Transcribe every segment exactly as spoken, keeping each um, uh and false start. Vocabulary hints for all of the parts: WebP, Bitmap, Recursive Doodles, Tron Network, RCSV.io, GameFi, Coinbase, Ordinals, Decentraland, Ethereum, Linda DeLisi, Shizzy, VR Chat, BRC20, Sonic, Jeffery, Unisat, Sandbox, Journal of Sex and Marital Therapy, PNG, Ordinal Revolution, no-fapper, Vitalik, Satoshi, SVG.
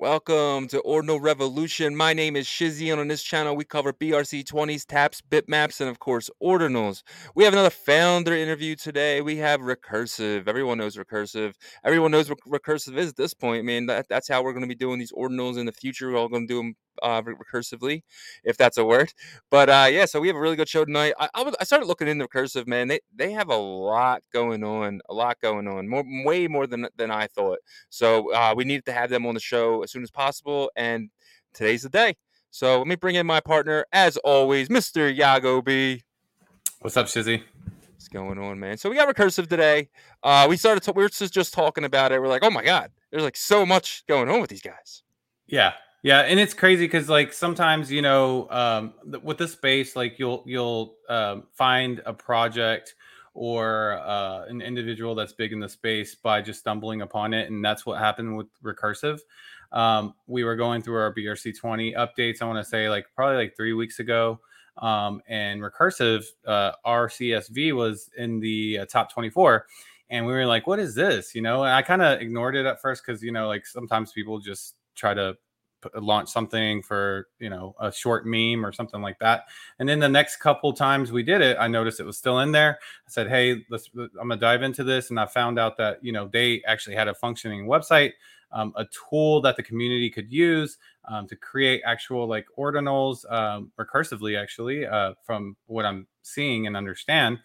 Welcome to Ordinal Revolution. My name is Shizzy, and on this channel, we cover B R C twenties, taps, bitmaps, and of course, ordinals. We have another founder interview today. We have Recursive. Everyone knows Recursive. Everyone knows what Recursive is at this point. I mean, that, that's how we're going to be doing these ordinals in the future. We're all going to do them uh, recursively, if that's a word. But uh, yeah, so we have a really good show tonight. I, I, was, I started looking into Recursive, man. They they have a lot going on, a lot going on, more, way more than, than I thought. So uh, we needed to have them on the show as soon as possible, and today's the day. So let me bring in my partner, as always, Mister Yagobi. What's up, Shizzy? What's going on, man? So we got Recursive today. Uh, we started. To- we were just, just talking about it. We're like, oh my god, there's like so much going on with these guys. Yeah, yeah, and it's crazy because like sometimes you know um, with this space, like you'll you'll um, find a project or uh, an individual that's big in the space by just stumbling upon it, and that's what happened with Recursive. Um, we were going through our B R C twenty updates, I want to say like probably like three weeks ago. Um, and Recursive, uh, R C S V was in the uh, top twenty-four, and we were like, what is this? You know, and I kind of ignored it at first. Cause you know, like sometimes people just try to p- launch something for, you know, a short meme or something like that. And then the next couple times we did it, I noticed it was still in there. I said, hey, let's, I'm going to dive into this. And I found out that, you know, they actually had a functioning website. Um, a tool that the community could use um, to create actual like ordinals um, recursively, actually, uh, from what I'm seeing and understand.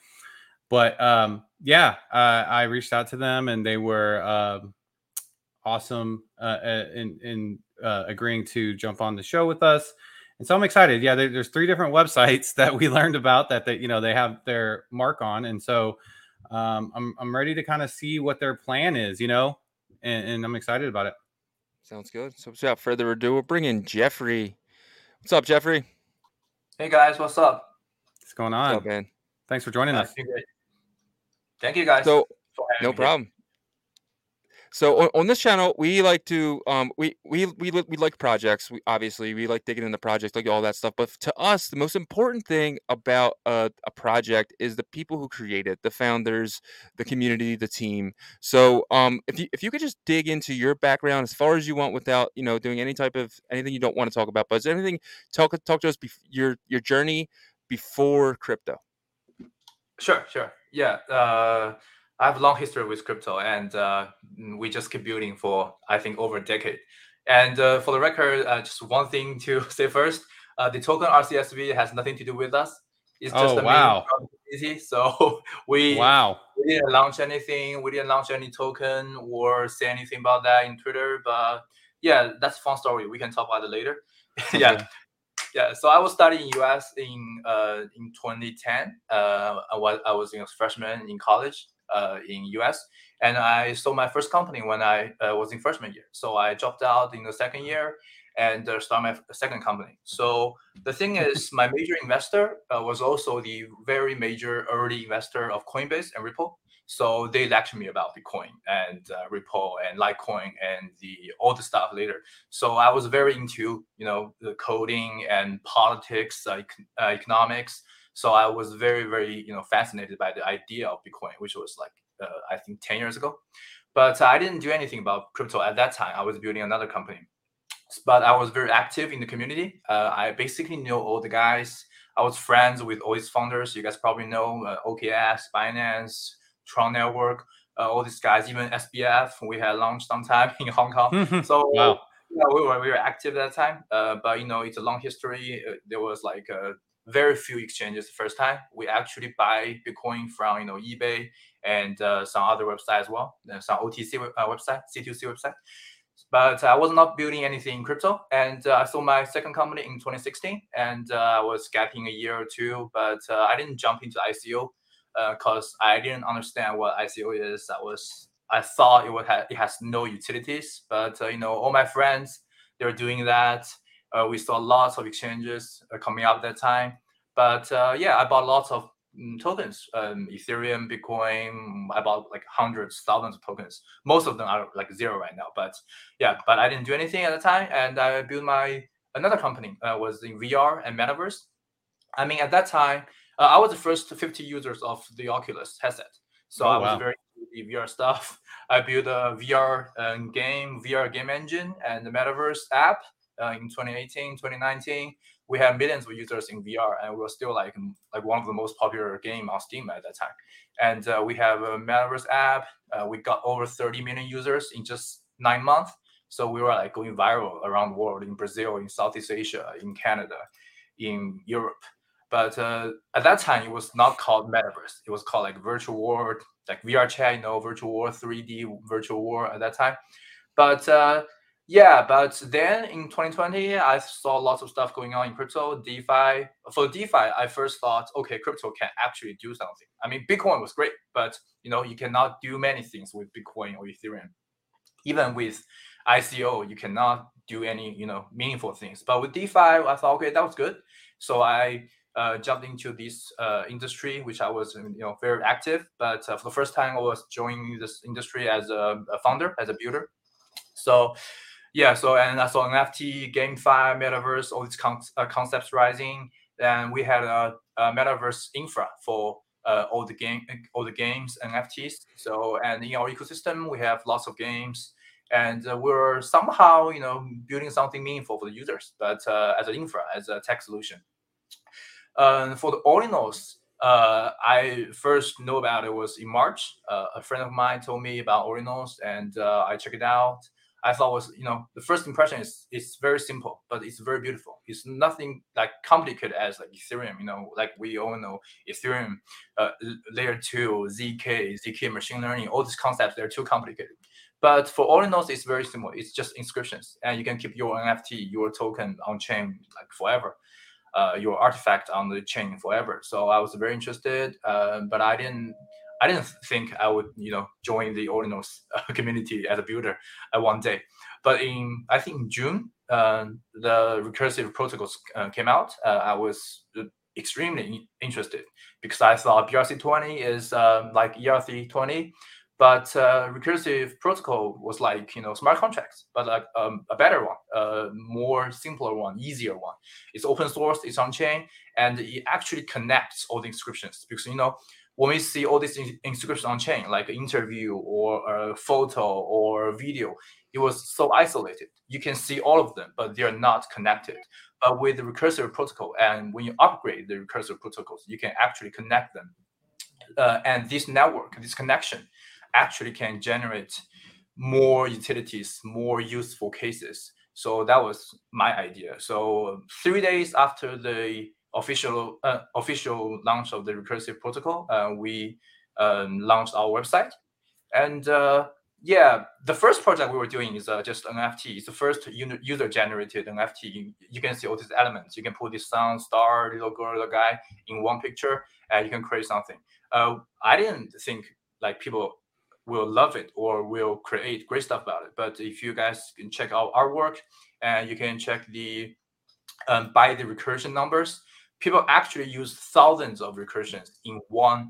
But um, yeah, uh, I reached out to them and they were uh, awesome uh, in, in uh, agreeing to jump on the show with us. And so I'm excited. Yeah, there, there's three different websites that we learned about that they, you know, they have their mark on. And so um, I'm I'm ready to kind of see what their plan is, you know. And, and I'm excited about it. Sounds good. So without further ado, we'll bring in Jeffery. What's up, Jeffery? Hey, guys. What's up? What's going on? What's up, man? Thanks for joining uh, us. Thank you, guys. So, no problem. So on, on this channel, we like to um, we we we we like projects. We obviously we like digging in the project, like all that stuff. But to us, the most important thing about a, a project is the people who create it, the founders, the community, the team. So um, if you if you could just dig into your background as far as you want, without you know doing any type of anything you don't want to talk about. But is there anything talk talk to us bef- your your journey before crypto? Sure, sure, yeah. Uh... I have a long history with crypto, and uh, we just keep building for, I think, over a decade. And uh, for the record, uh, just one thing to say first, uh, the token R C S V has nothing to do with us. It's just oh, a wow. community. So we, wow. we didn't launch anything. We didn't launch any token or say anything about that in Twitter. But yeah, that's a fun story. We can talk about it later. yeah. Yeah, so I was studying in U S in uh, in twenty ten. Uh, I was I was a freshman in college. Uh, in U S, and I sold my first company when I uh, was in freshman year. So I dropped out in the second year and uh, started my f- second company. So the thing is, my major investor uh, was also the very major early investor of Coinbase and Ripple. So they lectured me about Bitcoin and uh, Ripple and Litecoin and the all the stuff later. So I was very into you know the coding and politics, uh, ec- uh, economics. So I was very, very, you know, fascinated by the idea of Bitcoin, which was like, uh, I think ten years ago. But I didn't do anything about crypto at that time. I was building another company, but I was very active in the community. Uh, I basically knew all the guys. I was friends with all these founders. You guys probably know uh, O K S, Binance, Tron Network, uh, all these guys, even S B F. We had launched sometime in Hong Kong. So wow. yeah, we were we were active at that time. Uh, but, you know, it's a long history. Uh, there was like a very few exchanges the first time. We actually buy Bitcoin from, you know, eBay and uh, some other website as well, some O T C web, uh, website, C two C website. But I was not building anything in crypto. And uh, I sold my second company in twenty sixteen, and uh, I was gapping a year or two, but uh, I didn't jump into I C O because uh, I didn't understand what I C O is. I was, I thought it would ha- it has no utilities, but, uh, you know, all my friends, they were doing that. Uh, we saw lots of exchanges uh, coming up at that time. But uh, yeah, I bought lots of um, tokens, um, Ethereum, Bitcoin. I bought like hundreds, thousands of tokens. Most of them are like zero right now. But yeah, but I didn't do anything at the time. And I built my another company uh, was in V R and Metaverse. I mean, at that time, uh, I was the first fifty users of the Oculus headset. So oh, I was wow. very into the V R stuff. I built a V R um, game, V R game engine, and the Metaverse app uh, in twenty eighteen, twenty nineteen. We had millions of users in V R, and we were still like like one of the most popular game on Steam at that time. And uh, we have a Metaverse app. Uh, we got over thirty million users in just nine months. So we were like going viral around the world, in Brazil, in Southeast Asia, in Canada, in Europe. But uh, at that time, it was not called Metaverse. It was called like virtual world, like V R Chat, you know, virtual world, three D virtual world at that time. But uh, yeah, but then in twenty twenty, I saw lots of stuff going on in crypto, DeFi. For DeFi, I first thought, okay, crypto can actually do something. I mean, Bitcoin was great, but you know, you cannot do many things with Bitcoin or Ethereum. Even with I C O, you cannot do any, you know, meaningful things. But with DeFi, I thought, okay, that was good. So I Uh, jumped into this uh, industry, which I was, you know, very active. But uh, for the first time, I was joining this industry as a, a founder, as a builder. So, yeah. So, and I saw N F T, GameFi, Metaverse, all these con- uh, concepts rising. Then we had a, a Metaverse infra for uh, all the game, all the games, N F Ts. So, and in our ecosystem, we have lots of games, and uh, we're somehow, you know, building something meaningful for the users, but uh, as an infra, as a tech solution. Uh, for the Ordinals, uh, I first know about it was in March. Uh, a friend of mine told me about Ordinals, and uh, I checked it out. I thought was, you know, the first impression is it's very simple, but it's very beautiful. It's nothing like complicated as like Ethereum, you know, like we all know Ethereum, uh, layer two, Z K, Z K machine learning, all these concepts, they're too complicated. But for Ordinals, it's very simple. It's just inscriptions, and you can keep your N F T, your token on chain like forever. Uh, your artifact on the chain forever. So I was very interested, uh, but I didn't. I didn't think I would, you know, join the Ordinals uh, community as a builder at uh, one day. But in I think in June, uh, the recursive protocols uh, came out. Uh, I was extremely interested because I thought B R C twenty is uh, like E R C twenty, but uh, recursive protocol was like, you know, smart contracts, but like um, a better one, a uh, more simpler one, easier one. It's open source, it's on chain, and it actually connects all the inscriptions. Because, you know, when we see all these in- inscriptions on chain, like an interview or a photo or a video, it was so isolated. You can see all of them, but they're not connected. But with the recursive protocol, and when you upgrade the recursive protocols, you can actually connect them. Uh, and this network, this connection, actually can generate more utilities, more useful cases. So that was my idea. So three days after the official uh, official launch of the recursive protocol, uh, we um, launched our website. And uh, yeah, the first project we were doing is uh, just N F T. It's the first user-generated N F T. You, you can see all these elements. You can put this sun, star, little girl, little guy in one picture, and you can create something. Uh, I didn't think like people will love it or will create great stuff about it. But if you guys can check out our work, and you can check the um, by the recursion numbers, people actually use thousands of recursions in one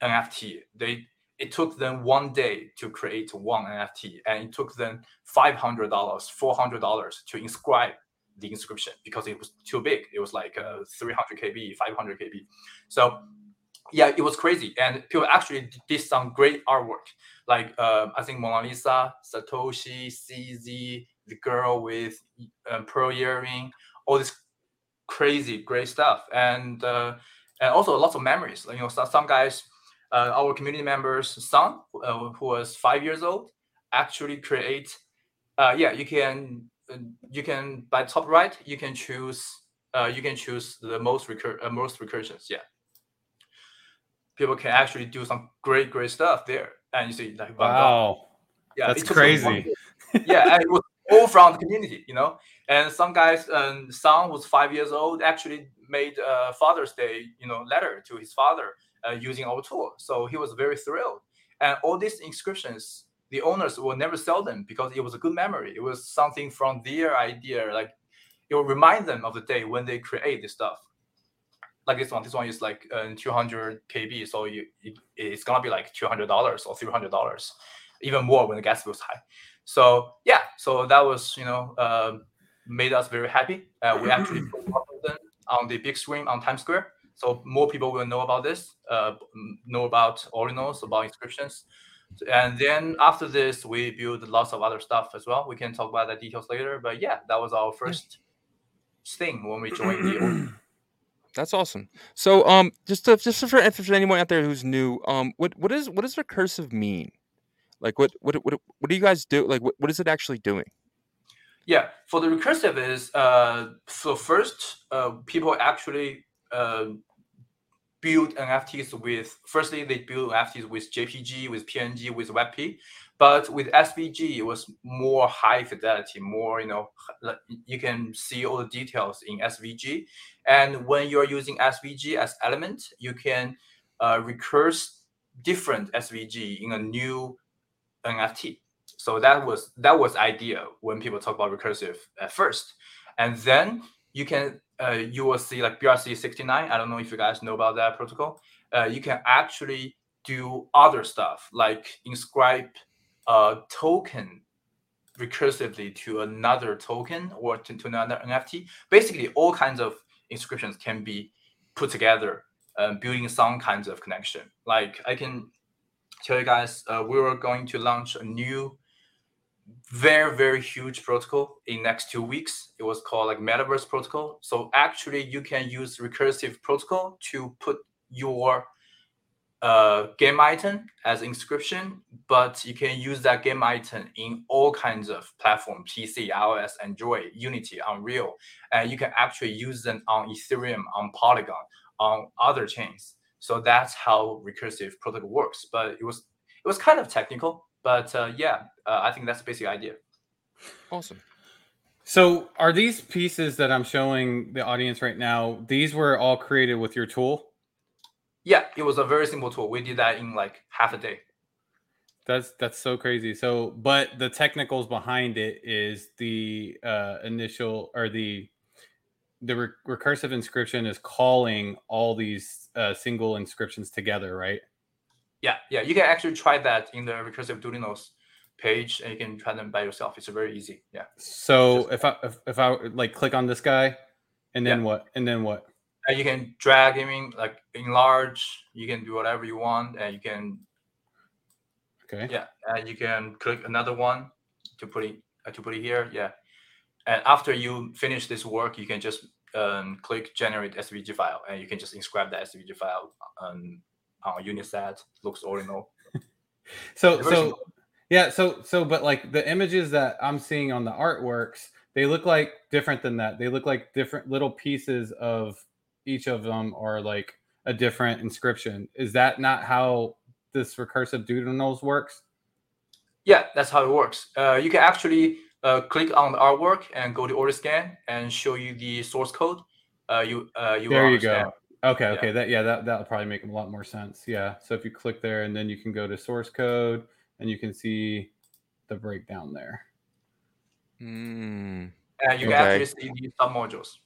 N F T. They it took them one day to create one N F T, and it took them five hundred dollars, four hundred dollars to inscribe the inscription because it was too big. It was like uh, three hundred kilobits, five hundred kilobits. So yeah, it was crazy, and people actually did some great artwork. Like uh, I think Mona Lisa, Satoshi, Shizzy, the girl with uh, pearl earring, all this crazy great stuff, and uh, and also lots of memories. You know, some guys, uh, our community members' son, uh, who was five years old, actually create. Uh, yeah, you can you can by top right you can choose uh, you can choose the most recur- uh, most recursions. Yeah. People can actually do some great, great stuff there. And you see, like, wow, yeah, that's crazy. Yeah, and it was all from the community, you know. And some guys, um, son was five years old, actually made a Father's Day, you know, letter to his father uh, using our tool. So he was very thrilled. And all these inscriptions, the owners will never sell them because it was a good memory. It was something from their idea. Like, it will remind them of the day when they create this stuff. Like this one, this one is like uh, two hundred kilobits, so you, it, it's gonna be like two hundred dollars or three hundred dollars, even more when the gas bill is high. So yeah, so that was, you know, uh, made us very happy. Uh, we actually put them on the big screen on Times Square, so more people will know about this, uh, know about Ordinals, about inscriptions. And then after this, we build lots of other stuff as well. We can talk about the details later. But yeah, that was our first thing when we joined the org. That's awesome. So um, just to, just for, for anyone out there who's new, um, what what is what does recursive mean? Like what what what what do you guys do? Like what, what is it actually doing? Yeah, for the recursive is uh, so first uh, people actually uh, build N F Ts with. Firstly, they build N F Ts with J P G, with P N G, with WebP. But with S V G, it was more high fidelity, more, you know, you can see all the details in S V G. And when you're using S V G as element, you can uh, recurse different S V G in a new N F T. So that was that was idea when people talk about recursive at first, and then you can uh, you will see like B R C sixty-nine. I don't know if you guys know about that protocol. Uh, you can actually do other stuff like inscribe a token recursively to another token or to, to another N F T. Basically, all kinds of inscriptions can be put together, uh, building some kinds of connection. Like I can tell you guys, uh, we were going to launch a new very very huge protocol in next two weeks. It was called like Metaverse protocol. So actually you can use recursive protocol to put your uh game item as inscription, but you can use that game item in all kinds of platforms: P C, iOS, Android, Unity, Unreal, and you can actually use them on Ethereum, on Polygon, on other chains. So that's how recursive protocol works. But it was it was kind of technical. But uh, yeah, uh, I think that's the basic idea. Awesome. So are these pieces that I'm showing the audience right now, these were all created with your tool? Yeah, it was a very simple tool. We did that in like half a day. That's that's so crazy. So, but the technicals behind it is the uh, initial or the the re- recursive inscription is calling all these uh, single inscriptions together, right? Yeah, yeah, you can actually try that in the Recursive Doodles page, and you can try them by yourself. It's very easy. Yeah. So Just, if I if, if I like click on this guy, and then yeah. what? And then what? And you can drag him in, like enlarge. You can do whatever you want, and you can. Okay. Yeah, and you can click another one to put it uh, to put it here. Yeah, and after you finish this work, you can just um, click generate S V G file, and you can just inscribe that S V G file. Um, Uh, Unisat looks original. so, so yeah, so so, but like the images that I'm seeing on the artworks, they look like different than that. They look like different little pieces of each of them, are like a different inscription. Is that not how this recursive doodles works? Yeah, that's how it works. Uh, you can actually uh, click on the artwork and go to order scan and show you the source code. Uh, you uh, you there you go. Okay, okay, yeah. that yeah, that that'll probably make a lot more sense. Yeah. So if you click there and then you can go to source code and you can see the breakdown there. Mm. And you okay. can actually see these submodules.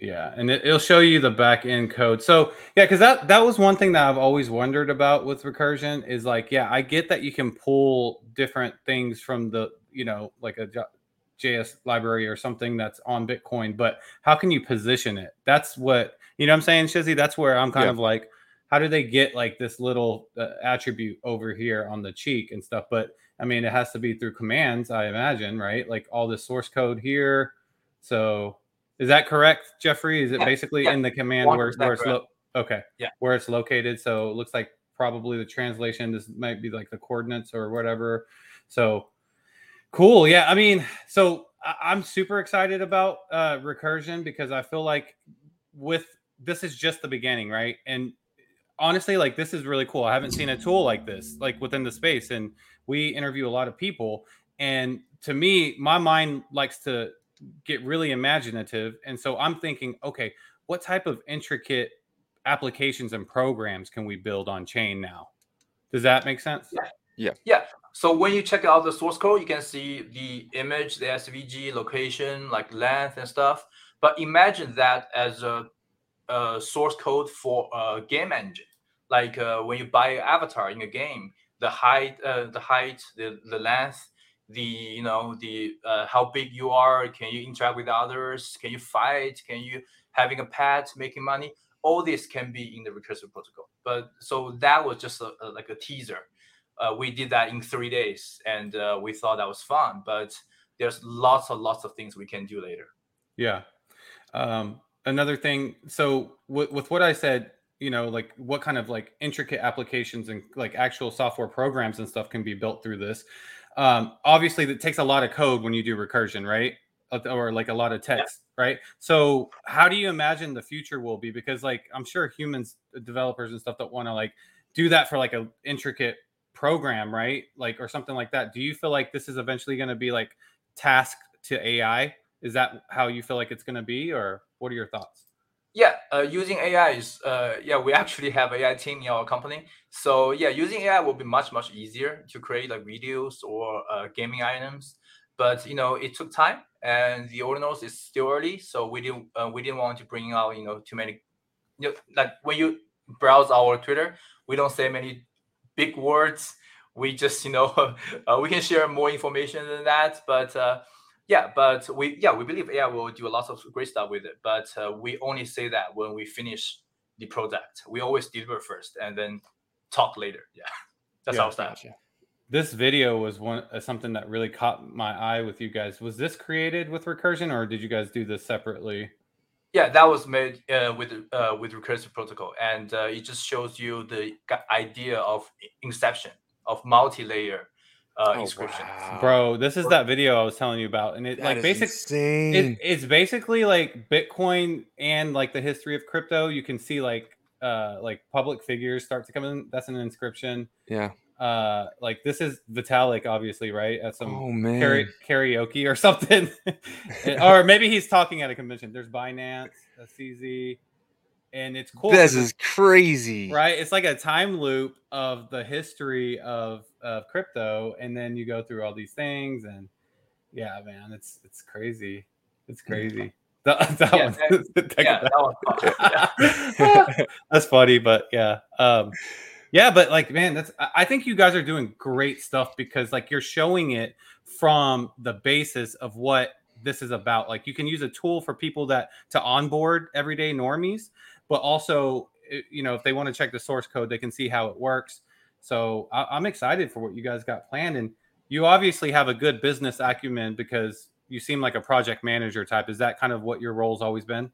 Yeah, and it, it'll show you the back end code. So yeah, because that, that was one thing that I've always wondered about with recursion is like, yeah, I get that you can pull different things from the, you know, like a J S library or something that's on Bitcoin, but how can you position it? That's what you know what I'm saying, Shizzy? That's where I'm kind yeah. of like, how do they get like this little uh, attribute over here on the cheek and stuff? But I mean, it has to be through commands, I imagine, right? Like all the source code here. So is that correct, Jeffery? Is it yeah. basically yeah. in the command where, where it's lo- okay, yeah, where it's located? So it looks like probably the translation. This might be like the coordinates or whatever. So cool. Yeah, I mean, so I- I'm super excited about uh, recursion because I feel like with this is just the beginning, right? And honestly, like this is really cool. I haven't seen a tool like this, like within the space. And we interview a lot of people. And to me, my mind likes to get really imaginative. And so I'm thinking, okay, what type of intricate applications and programs can we build on chain now? Does that make sense? Yeah. Yeah. Yeah. So when you check out the source code, you can see the image, the S V G, location, like length and stuff. But imagine that as a Uh, source code for a game engine, like uh, when you buy an avatar in a game, the height, uh, the height, the, the length, the you know the uh, how big you are, can you interact with others, can you fight, can you having a pet, making money, all this can be in the recursive protocol. But so that was just a, a, like a teaser. uh, we did that in three days, and uh, we thought that was fun. But there's lots and lots of things we can do later. Yeah. Um, another thing. So w- with what I said, you know, like what kind of like intricate applications and like actual software programs and stuff can be built through this. Um, obviously, that takes a lot of code when you do recursion, right? Or like a lot of text, yeah. Right? So how do you imagine the future will be? Because like, I'm sure humans, developers and stuff that want to like do that for like an intricate program, right? Like, or something like that. Do you feel like this is eventually going to be like task to A I? Is that how you feel like it's going to be? Or what are your thoughts? Yeah, uh, using A I is, uh, yeah, we actually have A I team in our company. So yeah, using A I will be much, much easier to create like videos or uh, gaming items. But, you know, it took time, and the Ordinals is still early. So we didn't uh, we didn't want to bring out, you know, too many, you know, like when you browse our Twitter, we don't say many big words. We just, you know, uh, we can share more information than that. But uh, yeah, but we, yeah, we believe A I will do a lot of great stuff with it. But uh, we only say that when we finish the product. We always deliver first and then talk later. Yeah, that's yeah, our style. Gotcha. This video was one uh, something that really caught my eye with you guys. Was this created with Recursion, or did you guys do this separately? Yeah, that was made uh, with uh, with Recursive protocol, and uh, it just shows you the idea of inception of multi-layer uh, oh, inscriptions. Wow. Bro, this is that video I was telling you about, and it that like basically it, it's basically like Bitcoin and like the history of crypto. You can see like uh, like public figures start to come in. That's an inscription. Yeah. Uh, like this is Vitalik, obviously, right? At some oh, kara- karaoke or something, or maybe he's talking at a convention. There's Binance, a C Z, and it's cool. This is crazy, right? It's like a time loop of the history of, of crypto, and then you go through all these things, and yeah, man, it's it's crazy, it's crazy. That, that yeah, one, that, yeah, that one. Yeah. That's funny, but yeah. Um, Yeah, but like, man, that's I think you guys are doing great stuff, because like you're showing it from the basis of what this is about. Like you can use a tool for people that to onboard everyday normies, but also, you know, if they want to check the source code, they can see how it works. So I, I'm excited for what you guys got planned. And you obviously have a good business acumen, because you seem like a project manager type. Is that kind of what your role's always been?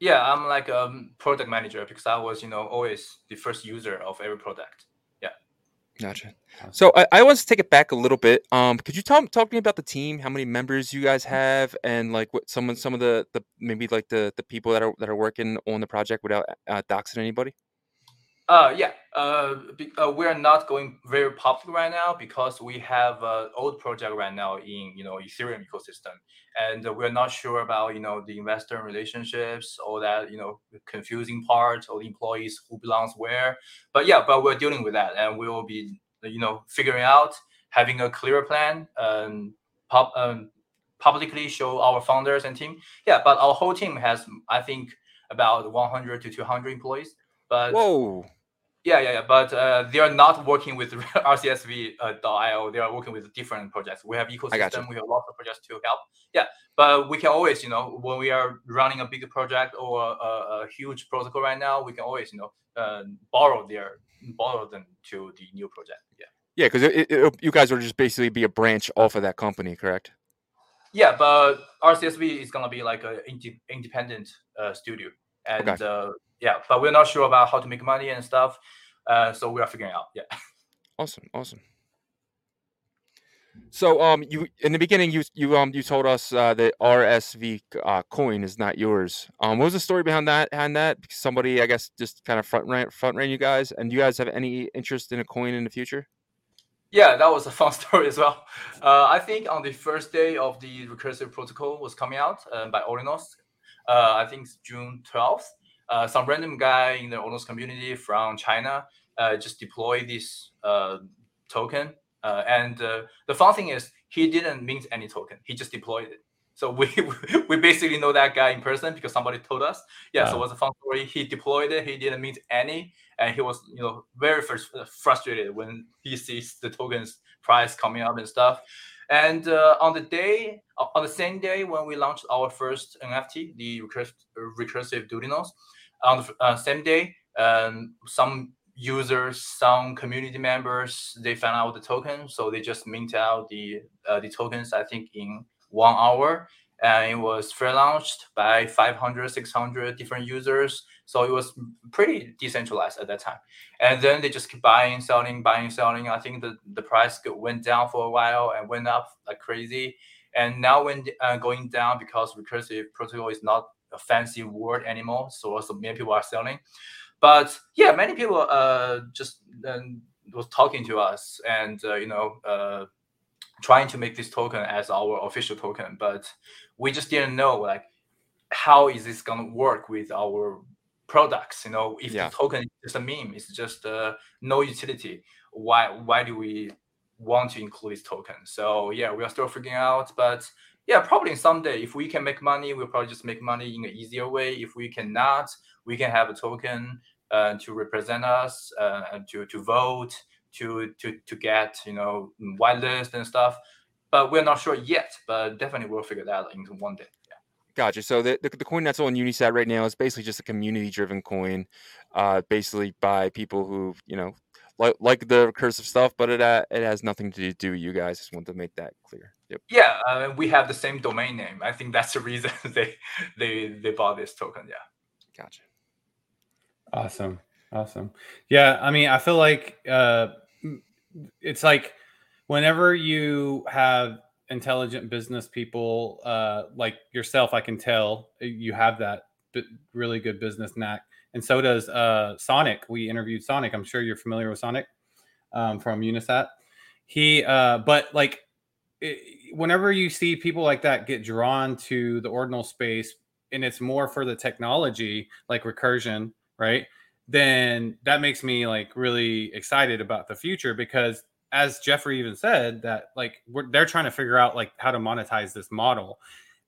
Yeah, I'm like a um, product manager, because I was, you know, always the first user of every product. Yeah. Gotcha. So I, I want to take it back a little bit. Um, could you talk talk to me about the team, how many members you guys have, and like what some some of the, the maybe like the, the people that are that are working on the project without uh, doxing anybody? Uh, yeah. Uh, be, uh, we're not going very popular right now, because we have an old project right now in, you know, Ethereum ecosystem. And uh, we're not sure about, you know, the investor relationships, all that, you know, confusing part, or the employees who belongs where. But yeah, but we're dealing with that, and we will be, you know, figuring out, having a clear plan, um, pop, um, publicly show our founders and team. Yeah, but our whole team has, I think, about one hundred to two hundred employees. But, Whoa! Yeah, yeah, yeah. But uh, they are not working with R C S V dot I O. They are working with different projects. We have ecosystem. We have lots of projects to help. Yeah, but we can always, you know, when we are running a big project or a, a huge protocol right now, we can always, you know, uh, borrow their borrow them to the new project. Yeah. Yeah, because you guys would just basically be a branch off of that company, correct? Yeah, but R C S V is gonna be like an ind- independent uh, studio, and. Okay. Uh, Yeah, but we're not sure about how to make money and stuff. Uh, so we are figuring out. Yeah. Awesome. Awesome. So um, you in the beginning, you you um you told us uh, that R S V uh, coin is not yours. Um, what was the story behind that? Behind that, somebody I guess just kind of front ran front ran you guys. And do you guys have any interest in a coin in the future? Yeah, that was a fun story as well. Uh, I think on the first day of the Recursive protocol was coming out uh, by Ordinals. Uh, I think it's June twelfth. Uh, some random guy in the Ordinals community from China uh, just deployed this uh, token. Uh, and uh, the fun thing is he didn't mint any token. He just deployed it. So we we basically know that guy in person because somebody told us. Yeah, wow. So it was a fun story. He deployed it. He didn't mint any. And he was, you know, very fr- frustrated when he sees the token's price coming up and stuff. And uh, on the day, on the same day when we launched our first N F T, the Recursive Doodles, on the uh, same day, um, some users, some community members, they found out the token, so they just minted out the uh, the tokens, I think, in one hour. And it was free launched by five hundred, six hundred different users. So it was pretty decentralized at that time. And then they just keep buying, selling, buying, selling. I think the, the price went down for a while and went up like crazy. And now when uh, going down because recursive protocol is not a fancy word anymore. So also many people are selling. But yeah, many people uh, just um, was talking to us and, uh, you know, uh, trying to make this token as our official token, but we just didn't know like how is this gonna work with our products. You know, if yeah. the token is just a meme, it's just uh, no utility. Why why do we want to include this token? So yeah, we are still figuring out. But yeah, probably someday if we can make money, we'll probably just make money in an easier way. If we cannot, we can have a token uh, to represent us, uh, to to vote. To, to to get, you know, whitelist and stuff, but we're not sure yet, but definitely we'll figure that out in one day. Yeah. Gotcha. So the, the, the coin that's on Unisat right now is basically just a community driven coin, uh, basically by people who, you know, like like the recursive stuff, but it uh, it has nothing to do with you guys. Just want to make that clear. Yep. Yeah, uh, we have the same domain name. I think that's the reason they they they bought this token. Yeah. Gotcha. Awesome. Awesome. Yeah. I mean, I feel like, uh, it's like whenever you have intelligent business people uh, like yourself, I can tell you have that b- really good business knack. And so does uh, Sonic. We interviewed Sonic. I'm sure you're familiar with Sonic um, from Unisat. He, uh, but like it, whenever you see people like that get drawn to the ordinal space and it's more for the technology like recursion, right? Then that makes me like really excited about the future, because as Jeffery even said that like we're, they're trying to figure out like how to monetize this model,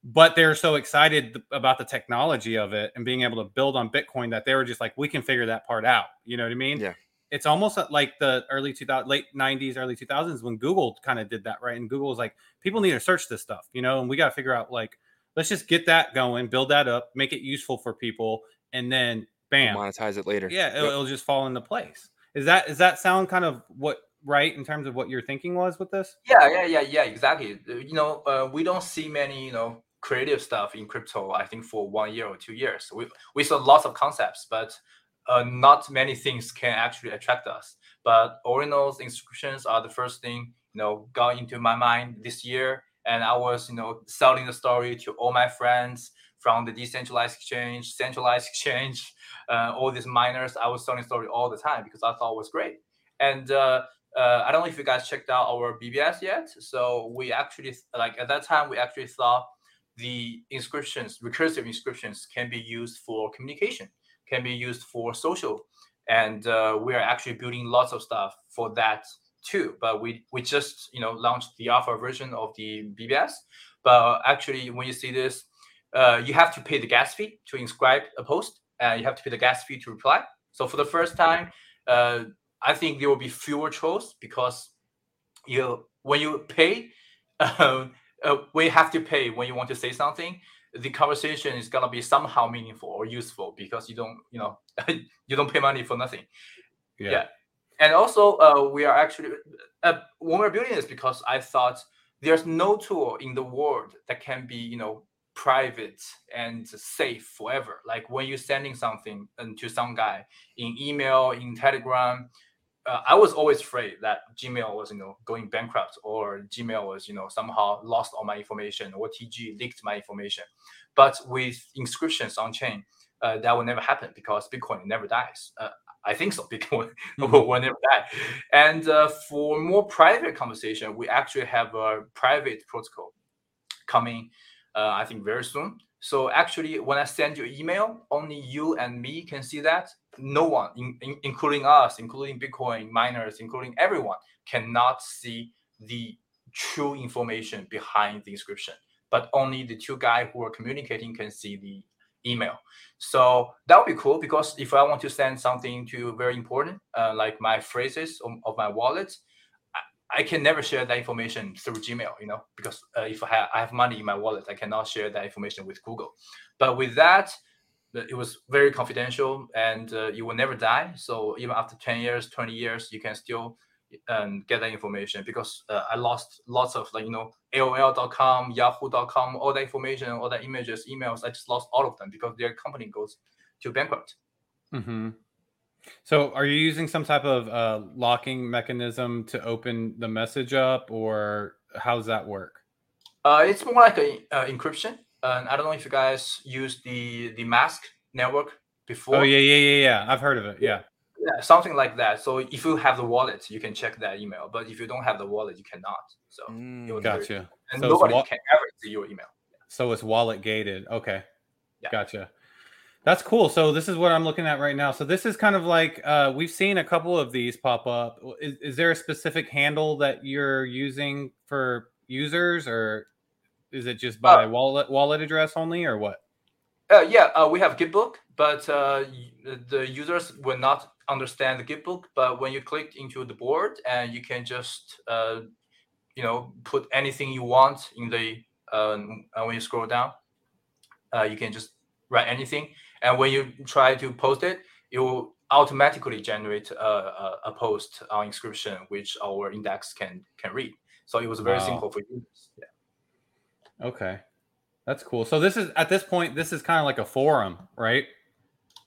but they're so excited about the technology of it and being able to build on Bitcoin that they were just like, we can figure that part out. You know what I mean? Yeah. It's almost like the early two thousands, late nineties, early two thousands when Google kind of did that. Right. And Google was like, people need to search this stuff, you know, and we got to figure out like, let's just get that going, build that up, make it useful for people. And then bam, monetize it later. Yeah, it'll, yep. it'll just fall into place. Is that is that sound kind of what right in terms of what your thinking was with this? Yeah, yeah, yeah, yeah, exactly. You know, uh, we don't see many, you know, creative stuff in crypto. I think for one year or two years, we we saw lots of concepts, but uh, not many things can actually attract us. But Ordinals inscriptions are the first thing, you know, got into my mind this year, and I was, you know, selling the story to all my friends. From the decentralized exchange, centralized exchange, uh, all these miners, I was telling story all the time because I thought it was great. And uh, uh, I don't know if you guys checked out our B B S yet. So we actually, like at that time, we actually thought the inscriptions, recursive inscriptions can be used for communication, can be used for social. And uh, we are actually building lots of stuff for that too. But we, we just, you know, launched the alpha version of the B B S. But actually, when you see this, Uh, you have to pay the gas fee to inscribe a post, and you have to pay the gas fee to reply. So for the first time, uh, I think there will be fewer trolls because you when you pay, uh, uh, we have to pay when you want to say something. The conversation is gonna be somehow meaningful or useful because you don't, you know, you don't pay money for nothing. Yeah, yeah. And also uh, we are actually uh, when we're building this, because I thought there's no tool in the world that can be, you know, private and safe forever. Like when you're sending something to some guy in email, in Telegram, uh, I was always afraid that Gmail was, you know, going bankrupt, or Gmail was, you know, somehow lost all my information, or T G leaked my information. But with inscriptions on chain, uh, that will never happen because Bitcoin never dies. Uh, I think so. Bitcoin will never die. And uh, for more private conversation, we actually have a private protocol coming. Uh, I think very soon. So actually, when I send you an email, only you and me can see that. No one, in, in, including us, including Bitcoin miners, including everyone, cannot see the true information behind the inscription. But only the two guys who are communicating can see the email. So that would be cool, because if I want to send something to you very important, uh, like my phrases of, of my wallet, I can never share that information through Gmail, you know, because uh, if I have, I have money in my wallet, I cannot share that information with Google. But with that, it was very confidential, and uh, you will never die. So even after ten years, twenty years, you can still um, get that information, because uh, I lost lots of, like, you know, A O L dot com, Yahoo dot com, all that information, all that images, emails. I just lost all of them because their company goes to bankrupt. Mm-hmm. So are you using some type of uh, locking mechanism to open the message up, or how does that work? Uh, it's more like a uh, encryption. Uh, I don't know if you guys used the, the mask network before. Oh, yeah, yeah, yeah, yeah. I've heard of it. Yeah. Yeah, something like that. So if you have the wallet, you can check that email. But if you don't have the wallet, you cannot. So mm, gotcha. And so nobody wa- can ever see your email. Yeah. So it's wallet gated. Okay. Yeah. Gotcha. That's cool. So this is what I'm looking at right now. So this is kind of like uh, we've seen a couple of these pop up. Is, is there a specific handle that you're using for users, or is it just by uh, wallet wallet address only, or what? Uh, yeah, uh, we have Gitbook, but uh, the users will not understand the Gitbook. But when you click into the board, and you can just uh, you know put anything you want in the uh, when you scroll down, uh, you can just write anything. And when you try to post it, it will automatically generate a, a, a post on inscription, which our index can can read. So it was very wow. simple for users. Yeah. Okay, that's cool. So this is at this point, this is kind of like a forum, right?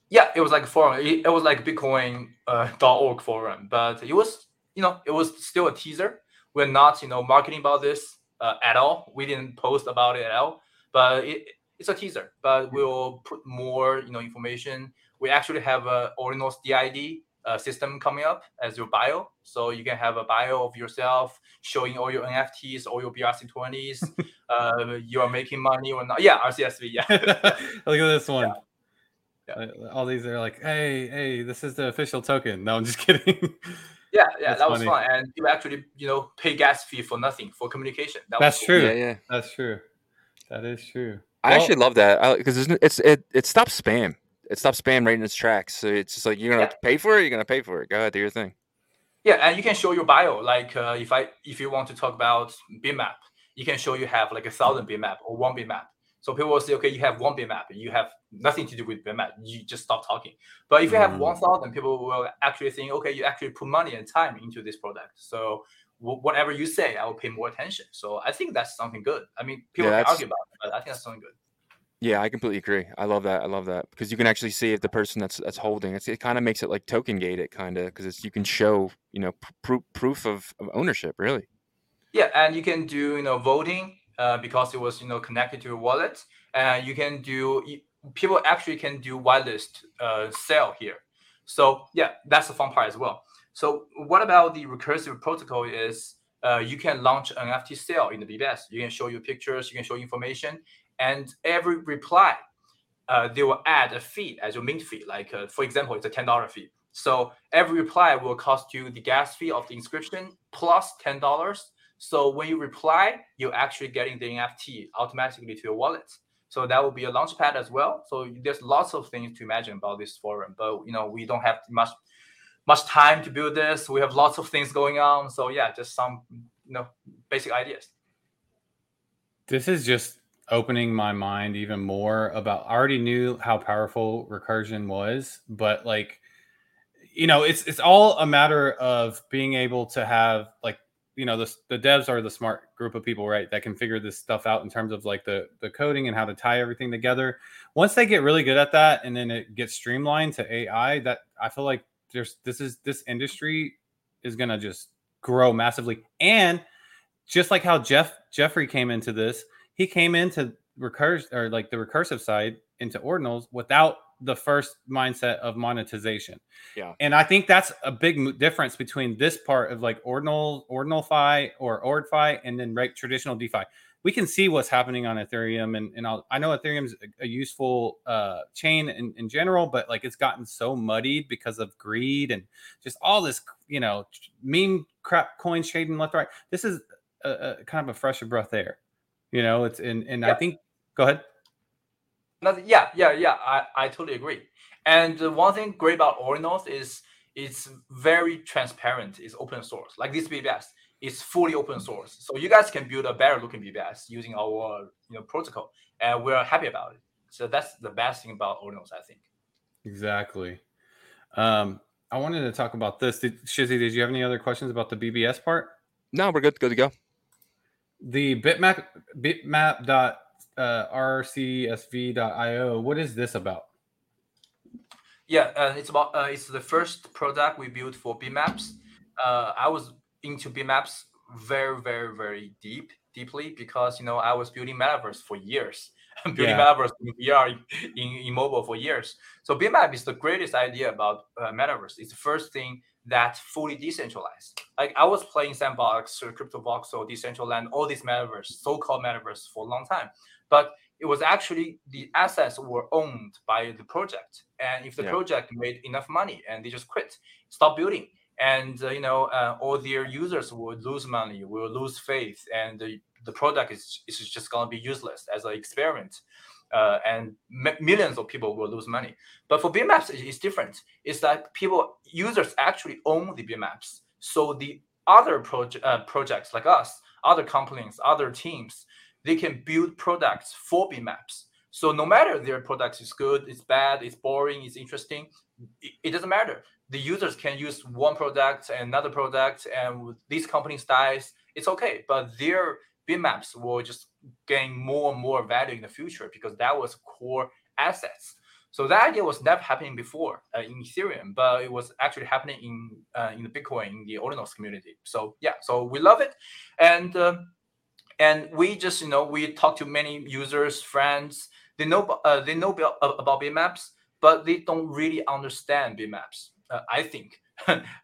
Yeah, it was like a forum. It, it was like Bitcoin uh, .org forum, but it was you know it was still a teaser. We're not you know marketing about this uh, at all. We didn't post about it at all, but it. It's a teaser, but we'll put more, you know, information. We actually have a Ordinals D I D uh, system coming up as your bio, so you can have a bio of yourself showing all your N F Ts, all your B R C twenties. uh, you are making money or not? Yeah, R C S V. Yeah, look at this one. Yeah. Yeah. All these are like, hey, hey, this is the official token. No, I'm just kidding. yeah, yeah, that's that was funny. fun, and you actually, you know, pay gas fee for nothing for communication. That that's was cool. true. Yeah, yeah, that's true. That is true. I well, actually love that because it's it it stops spam. It stops spam right in its tracks. So it's just like you're gonna yeah. pay for it. You're gonna pay for it. Go ahead, do your thing. Yeah, and you can show your bio. Like uh, if I if you want to talk about Bitmap, you can show you have like a thousand Bitmap or one Bitmap. So people will say, okay, you have one Bitmap. You have nothing to do with Bitmap. You just stop talking. But if you have mm. one thousand, people will actually think, okay, you actually put money and time into this product. So whatever you say, I will pay more attention. So I think that's something good. I mean, people yeah, can argue about it, but I think that's something good. Yeah, I completely agree. I love that. I love that because you can actually see if the person that's that's holding it's, it kind of makes it like token gated kind of because it's you can show, you know, pr- proof of, of ownership, really. Yeah, and you can do, you know, voting uh, because it was, you know, connected to your wallet. And you can do people actually can do whitelist uh, sale here. So, yeah, that's the fun part as well. So what about the recursive protocol is uh, you can launch an N F T sale in the B B S. You can show your pictures, you can show information, and every reply, uh, they will add a fee as your mint fee. Like, uh, for example, it's a ten dollars fee. So every reply will cost you the gas fee of the inscription plus ten dollars. So when you reply, you're actually getting the N F T automatically to your wallet. So that will be a launch pad as well. So there's lots of things to imagine about this forum, but you know we don't have much... much time to build this. We have lots of things going on. So yeah, just some you know basic ideas. This is just opening my mind even more about I already knew how powerful recursion was, but like you know it's it's all a matter of being able to have like you know the, the devs are the smart group of people, right, that can figure this stuff out in terms of like the the coding and how to tie everything together. Once they get really good at that and then it gets streamlined to A I, that I feel like There's, this is this industry is going to just grow massively. And just like how Jeff Jeffery came into this, he came into recurs or like the recursive side into ordinals without the first mindset of monetization. Yeah. And I think that's a big difference between this part of like ordinal, ordinalfi or ordfi and then right traditional DeFi. We can see what's happening on Ethereum. And, and I'll, I know Ethereum's a, a useful uh, chain in, in general, but like it's gotten so muddied because of greed and just all this, you know, meme crap coin shading left, right. This is a, a kind of a fresh breath there, you know, it's in, and yeah. I think, go ahead. No, yeah, yeah, yeah. I, I totally agree. And uh, one thing great about Ordinals is it's very transparent. It's open source. Like this B B S. It's fully open source. So you guys can build a better looking B B S using our you know, protocol. And we're happy about it. So that's the best thing about Ordinals, I think. Exactly. Um, I wanted to talk about this. Did, Shizzy, did you have any other questions about the B B S part? No, we're good. Good to go. The bitmap bitmap dot R C S V dot I O. What is this about? Yeah, uh, it's about uh, it's the first product we built for Bitmaps. Uh, I was into Bitmaps very, very, very deep, deeply because you know I was building Metaverse for years. I'm building yeah. Metaverse in V R, in, in mobile for years. So Bitmap is the greatest idea about uh, Metaverse. It's the first thing that's fully decentralized. Like I was playing Sandbox, or CryptoVox, or Decentraland, all these Metaverse, so-called Metaverse for a long time. But it was actually the assets were owned by the project. And if the yeah. project made enough money and they just quit, stop building. And, uh, you know, uh, all their users would lose money, will lose faith, and the, the product is, is just going to be useless as an experiment. Uh, and m- millions of people will lose money. But for Bitmaps, it's different. It's like people, users actually own the Bitmaps. So the other proje- uh, projects like us, other companies, other teams, they can build products for Bitmaps. So no matter their product is good, it's bad, it's boring, it's interesting, it, it doesn't matter. The users can use one product and another product, and with these companies dies, it's okay. But their Bitmaps will just gain more and more value in the future because that was core assets. So that idea was never happening before uh, in Ethereum, but it was actually happening in uh, in the Bitcoin, in the Ordinals community. So yeah, so we love it, and uh, and we just you know we talk to many users, friends. They know uh, they know about Bitmaps, but they don't really understand Bitmaps. Uh, I think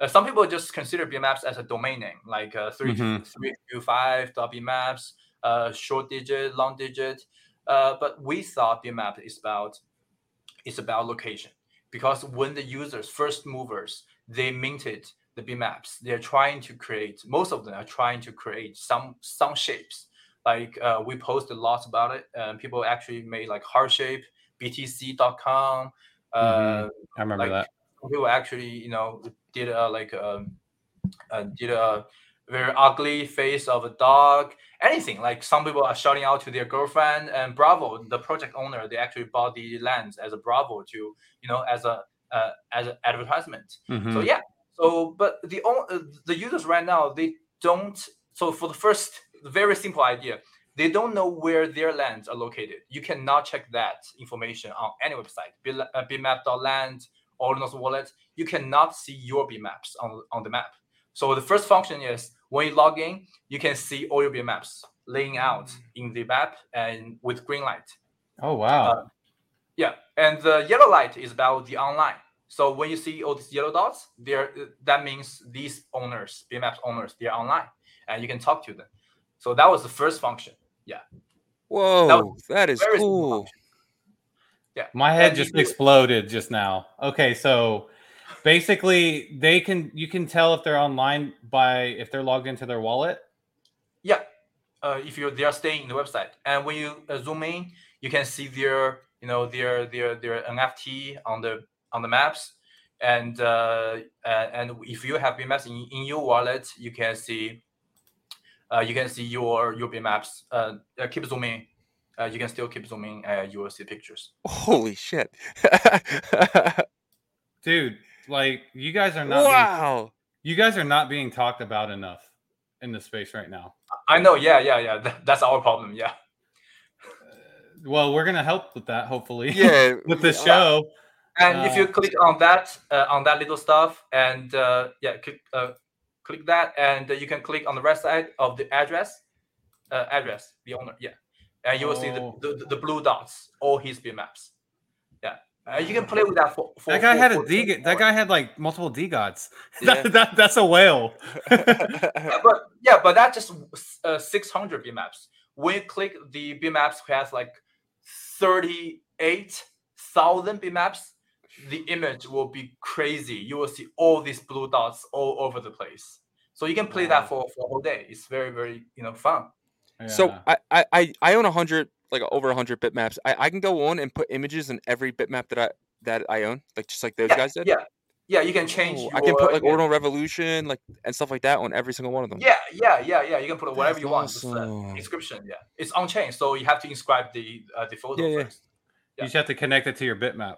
some people just consider Bitmaps as a domain name, like uh, three mm-hmm. three two five dot Bitmaps, uh, short digit, long digit. Uh, but we thought Bitmap is about it's about location because when the users, first movers, they minted the Bitmaps, they're trying to create. Most of them are trying to create some some shapes. Like uh, we posted lots about it, and people actually made like heart shape, B T C dot com. Uh, mm-hmm. I remember like, that. People actually, you know, did a like a, a did a very ugly face of a dog. Anything like some people are shouting out to their girlfriend and bravo. The project owner they actually bought the lands as a bravo to you know as a uh, as an advertisement. Mm-hmm. So yeah. So but the uh, the users right now they don't. So for the first very simple idea, they don't know where their lands are located. You cannot check that information on any website. bitmap dot land. Ordinals wallet, you cannot see your Bitmaps on, on the map. So the first function is when you log in, you can see all your Bitmaps laying out in the map and with green light. Oh, wow. Uh, yeah. And the yellow light is about the online. So when you see all these yellow dots, there that means these owners, Bitmaps owners, they're online and you can talk to them. So that was the first function. Yeah. Whoa, that, that is cool. Yeah. My head and just you, exploded just now. Okay, so basically they can you can tell if they're online by if they're logged into their wallet. Yeah, uh, if you're they are staying in the website, and when you uh, zoom in, you can see their you know their their their N F T on the on the maps, and uh, uh, and if you have Bitmaps in, in your wallet, you can see uh, you can see your your Bitmaps. Uh, uh, keep zooming. Uh, you can still keep zooming. Uh, you will see pictures. Holy shit, dude! Like you guys are not. Wow. Being, you guys are not being talked about enough in the space right now. I know. Yeah, yeah, yeah. Th- that's our problem. Yeah. Uh, well, we're gonna help with that, hopefully. Yeah. with the show. And uh, if you click on that, uh, on that little stuff, and uh, yeah, click, uh, click that, and you can click on the right side of the address, uh, address, the owner. Yeah. And you will oh. see the, the the blue dots, all his Bitmaps. Yeah, uh, you can play with that. For, for that guy for, had a D. That more. guy had like multiple D gods. Yeah. that, that that's a whale. yeah, but yeah, but that's just uh, six hundred Bitmaps. When you click the Bitmaps, who has like thirty-eight thousand Bitmaps, the image will be crazy. You will see all these blue dots all over the place. So you can play wow. that for for a whole day. It's very very you know fun. Yeah. So I, I, I own a hundred, like over a hundred Bitmaps. I, I can go on and put images in every Bitmap that I that I own, like just like those yeah, guys did. Yeah, yeah, you can change. Your, I can put like yeah. Ordinal Revolution, like and stuff like that on every single one of them. Yeah, yeah, yeah, yeah. You can put whatever That's you want. Awesome. Just, uh, inscription, yeah, it's on chain, so you have to inscribe the uh, the photo yeah, first. Yeah. You just have to connect it to your bitmap.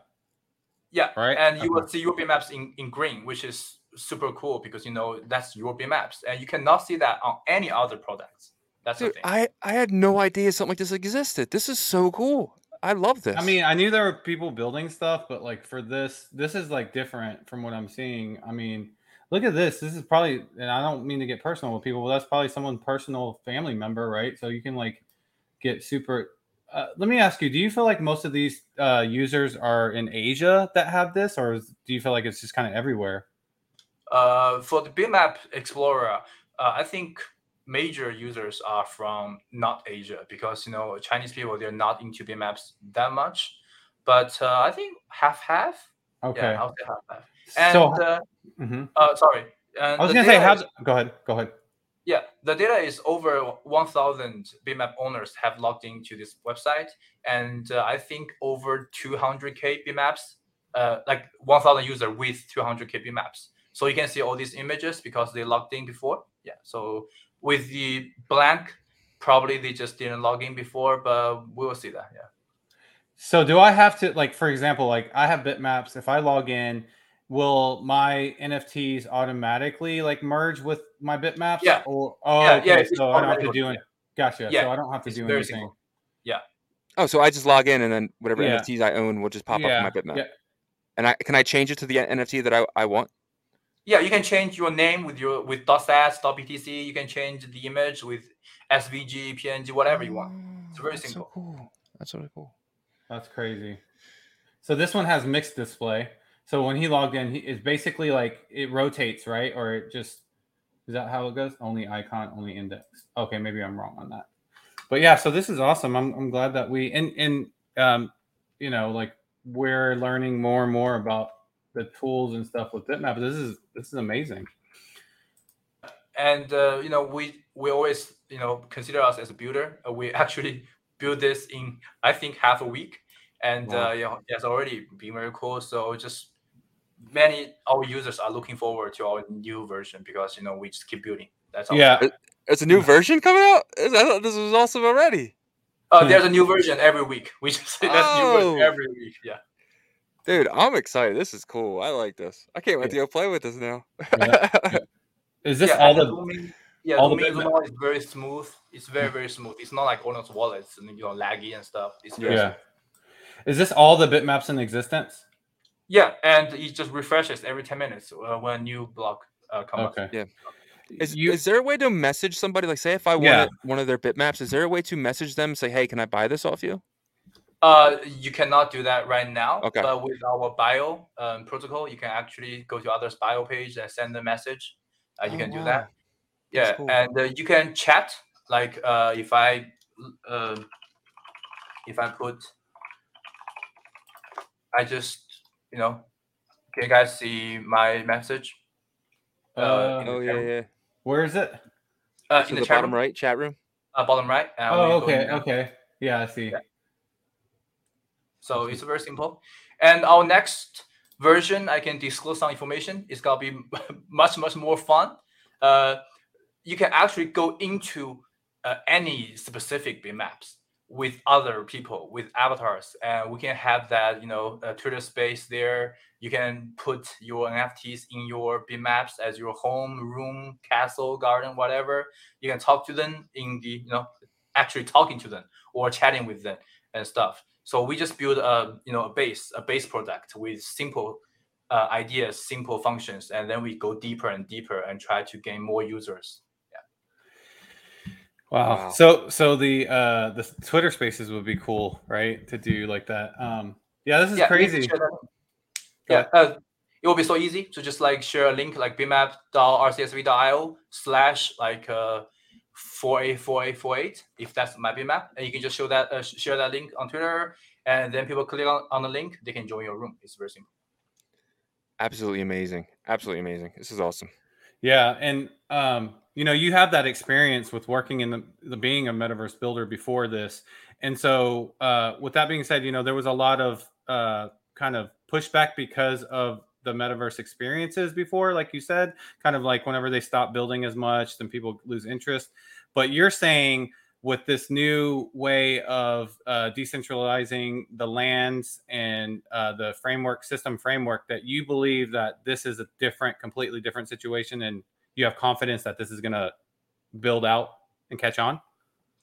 Yeah, right. And you okay. will see your bitmaps in, in green, which is super cool because, you know, that's your bitmaps. And you cannot see that on any other products. That's Dude, the thing. I, I had no idea something like this existed. This is so cool. I love this. I mean, I knew there were people building stuff, but like for this, this is like different from what I'm seeing. I mean, look at this. This is probably, and I don't mean to get personal with people, but that's probably someone's personal family member, right? So you can like get super... Uh, let me ask you, do you feel like most of these uh, users are in Asia that have this, or is, do you feel like it's just kind of everywhere? Uh, for the Bitmap Explorer, uh, I think major users are from not Asia because, you know, Chinese people, they're not into Bitmaps that much. But uh, I think half-half. Okay. Yeah, I'll say half-half. And, so, uh, mm-hmm. uh, sorry. And I was going to say, how is, go ahead, go ahead. Yeah, the data is over one thousand Bitmap owners have logged into this website. And uh, I think over two hundred K Bitmaps, uh, like one thousand users with two hundred K Bitmaps. So you can see all these images because they logged in before. Yeah, so with the blank, probably they just didn't log in before, but we will see that, yeah. So do I have to, like, for example, like I have Bitmaps. If I log in, will my N F Ts automatically like merge with my bitmaps? Yeah. Or, oh, yeah, okay. Yeah, so I don't have to do it. Gotcha. Yeah. So I don't have to it's do anything. Simple. Yeah. Oh, so I just log in and then whatever yeah. N F Ts I own will just pop yeah. up in my bitmap. Yeah. And I can I change it to the N F T that I, I want? Yeah, you can change your name with your with .sats, .btc. You can change the image with S V G, P N G, whatever you want. It's very That's simple. So cool. That's really cool. That's crazy. So this one has mixed display. So when he logged in, he, it's basically like it rotates, right? Or it just, is that how it goes? Only icon, only index. Okay, maybe I'm wrong on that. But yeah, so this is awesome. I'm I'm glad that we, and, and um, you know, like we're learning more and more about the tools and stuff with Bitmap. This is, this is amazing. And, uh, you know, we, we always, you know, consider us as a builder. We actually build this in, I think, half a week. And wow. uh, yeah, it's already been very cool. So just, many our users are looking forward to our new version because, you know, we just keep building. That's all. Yeah. It's a new version coming out? I thought this was awesome already. Oh, uh, there's a new version every week. We just say that's oh. new version every week. Yeah. Dude, I'm excited. This is cool. I like this. I can't wait yeah. to go play with this now. yeah. Yeah. Is this yeah, all the zooming, yeah, all the Bitmap is very smooth. It's very, very smooth. It's not like Ordinal's wallets and, you know, laggy and stuff. It's very yeah. smooth. Is this all the bitmaps in existence? Yeah, and it just refreshes every ten minutes uh, when a new block uh, comes okay. up. Yeah. Is, you, is there a way to message somebody? Like, say if I wanted yeah. one of their bitmaps, is there a way to message them and say, hey, can I buy this off you? Uh, you cannot do that right now. Okay. But with our bio um, protocol, you can actually go to others' bio page and send a message. Uh, you oh, can wow. do that. Yeah, cool. And uh, you can chat. Like, uh, if I uh, if I put... I just, you know, can you guys see my message? Uh, uh, oh, yeah, yeah. Where is it? Uh, in the, the chat bottom room. right chat room. Uh, bottom right. Um, oh, okay, okay. Yeah, I see. Yeah. So it's very simple. And our next version, I can disclose some information. It's going to be much, much more fun. Uh, you can actually go into uh, any specific bitmaps with other people, with avatars, and uh, we can have that, you know, uh, Twitter space there. You can put your N F Ts in your bitmaps as your home, room, castle, garden, whatever. You can talk to them in the, you know, actually talking to them or chatting with them and stuff. So we just build a, you know, a base, a base product with simple uh, ideas, simple functions, and then we go deeper and deeper and try to gain more users. Wow. wow. So, so the uh, the Twitter Spaces would be cool, right? To do like that. Um, yeah, this is yeah, crazy. Yeah, uh, it will be so easy to just like share a link like bitmap dot R C S V dot I O slash like uh, four eight four eight four eight if that's my bitmap, and you can just show that uh, share that link on Twitter, and then people click on, on the link, they can join your room. It's very simple. Absolutely amazing. Absolutely amazing. This is awesome. Yeah, and um. You know, you have that experience with working in the, the being a metaverse builder before this. And so uh, with that being said, you know, there was a lot of uh, kind of pushback because of the metaverse experiences before, like you said, kind of like whenever they stop building as much, then people lose interest. But you're saying with this new way of uh, decentralizing the lands and uh, the framework system framework, that you believe that this is a different, completely different situation, and you have confidence that this is going to build out and catch on?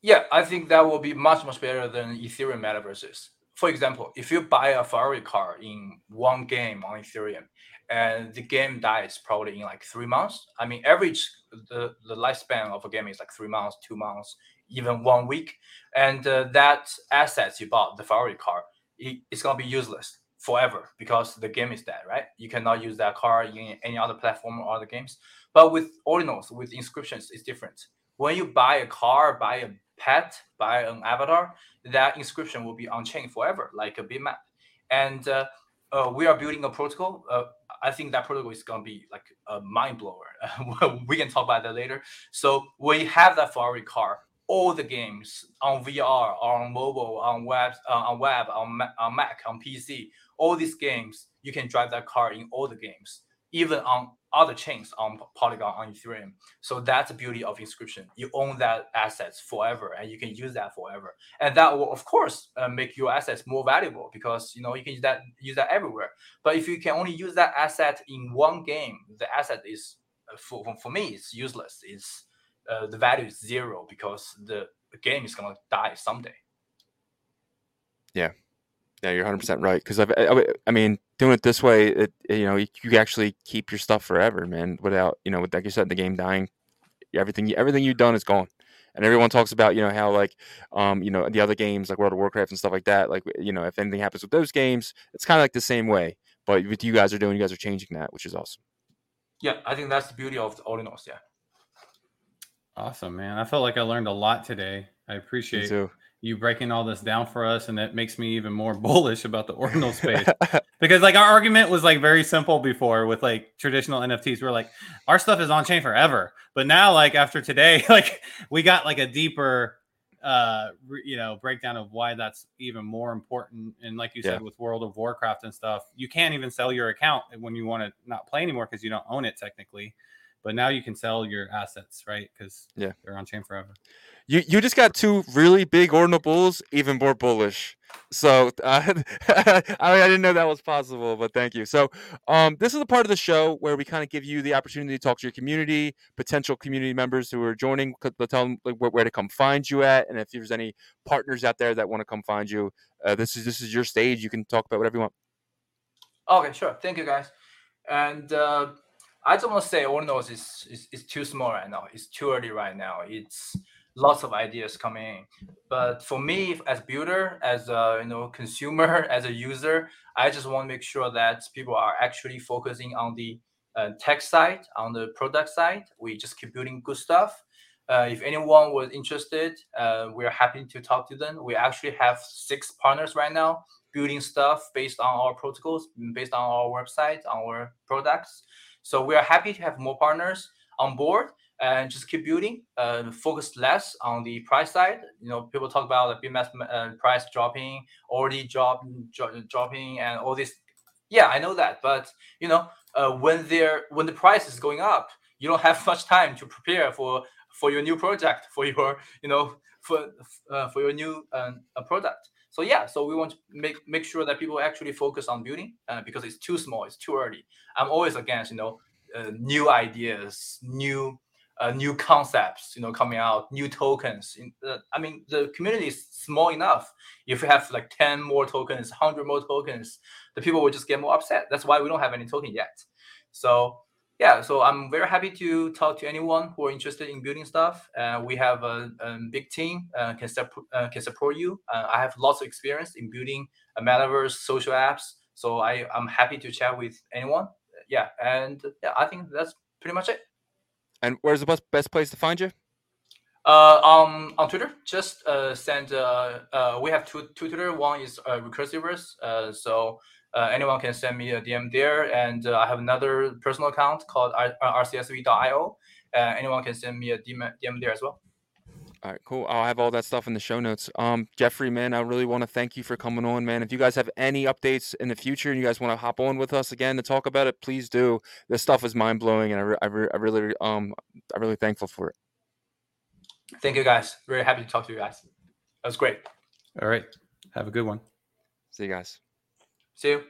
Yeah, I think that will be much, much better than Ethereum metaverses. For example, if you buy a Ferrari car in one game on Ethereum, and the game dies probably in like three months. I mean, average, the, the lifespan of a game is like three months, two months, even one week. And uh, that assets you bought, the Ferrari car, it, it's going to be useless forever because the game is dead, right? You cannot use that car in any other platform or other games. But with Ordinals, with inscriptions, it's different. When you buy a car, buy a pet, buy an avatar, that inscription will be on chain forever, like a bitmap. And uh, uh, we are building a protocol. Uh, I think that protocol is going to be like a mind blower. We can talk about that later. So when you have that Ferrari car, all the games on V R, on mobile, on web, uh, on web, on, Ma- on Mac, on P C, all these games, you can drive that car in all the games, even on other chains, on Polygon, on Ethereum. So that's the beauty of inscription. You own that assets forever, and you can use that forever. And that will, of course, uh, make your assets more valuable because, you know, you can use that, use that everywhere. But if you can only use that asset in one game, the asset is, uh, for, for me, it's useless. It's uh, the value is zero because the game is going to die someday. Yeah. Yeah, you're one hundred percent right. Because I've, I, I mean, doing it this way, it, you know, you, you actually keep your stuff forever, man. Without, you know, with, like you said, the game dying, everything, everything you've done is gone. And everyone talks about, you know, how like, um, you know, the other games like World of Warcraft and stuff like that. Like, you know, if anything happens with those games, it's kind of like the same way. But what you guys are doing, you guys are changing that, which is awesome. Yeah, I think that's the beauty of the Ordinals. Yeah. Awesome, man. I felt like I learned a lot today. I appreciate it. You breaking all this down for us, and that makes me even more bullish about the Ordinal space. Because like our argument was like very simple before with like traditional N F Ts. We're like, our stuff is on chain forever. But now, like after today, like we got like a deeper uh you know breakdown of why that's even more important. And like you yeah. said, with World of Warcraft and stuff, you can't even sell your account when you want to not play anymore because you don't own it technically. But now you can sell your assets, right? Because yeah. they're on chain forever. You you just got two really big Ordinal bulls, even more bullish. So uh, I mean, I didn't know that was possible, but thank you. So um, this is the part of the show where we kind of give you the opportunity to talk to your community, potential community members who are joining. They'll tell them like, where to come find you at, and if there's any partners out there that want to come find you, uh, this is this is your stage. You can talk about whatever you want. Okay, sure. Thank you, guys. And. Uh... I don't want to say Ordinals is, is is too small right now. It's too early right now. It's lots of ideas coming in. But for me, as builder, as a you know consumer, as a user, I just want to make sure that people are actually focusing on the uh, tech side, on the product side. We just keep building good stuff. Uh, if anyone was interested, uh, we're happy to talk to them. We actually have six partners right now building stuff based on our protocols, based on our website, our products. So we are happy to have more partners on board and just keep building, uh, focus less on the price side. You know, people talk about the B M S uh, price dropping, already drop, drop, dropping and all this. Yeah, I know that. But, you know, uh, when they're, when the price is going up, you don't have much time to prepare for, for your new project, for your, you know, for uh, for your new um, product. So yeah, so we want to make make sure that people actually focus on building uh, because it's too small, it's too early. I'm always against, you know, uh, new ideas, new uh, new concepts, you know, coming out, new tokens. In, uh, I mean, the community is small enough. If you have like ten more tokens, one hundred more tokens, the people will just get more upset. That's why we don't have any token yet. So yeah, so I'm very happy to talk to anyone who are interested in building stuff. Uh, we have a, a big team uh, can support uh, can support you. Uh, I have lots of experience in building a metaverse, social apps, so I I'm happy to chat with anyone. Yeah, and yeah, I think that's pretty much it. And where's the best best place to find you? Uh, um, on Twitter, just uh, send. Uh, uh, we have two two Twitter. One is uh, Recursiverse. Uh, so. Uh, anyone can send me a D M there, and uh, I have another personal account called R C S V dot I O. Uh, anyone can send me a D M there as well. All right, cool. I'll have all that stuff in the show notes. Um, Jeffery, man, I really want to thank you for coming on, man. If you guys have any updates in the future and you guys want to hop on with us again to talk about it, please do. This stuff is mind blowing, and I, re- I, re- I really, um, I'm really thankful for it. Thank you, guys. Very happy to talk to you guys. That was great. All right. Have a good one. See you guys. See you.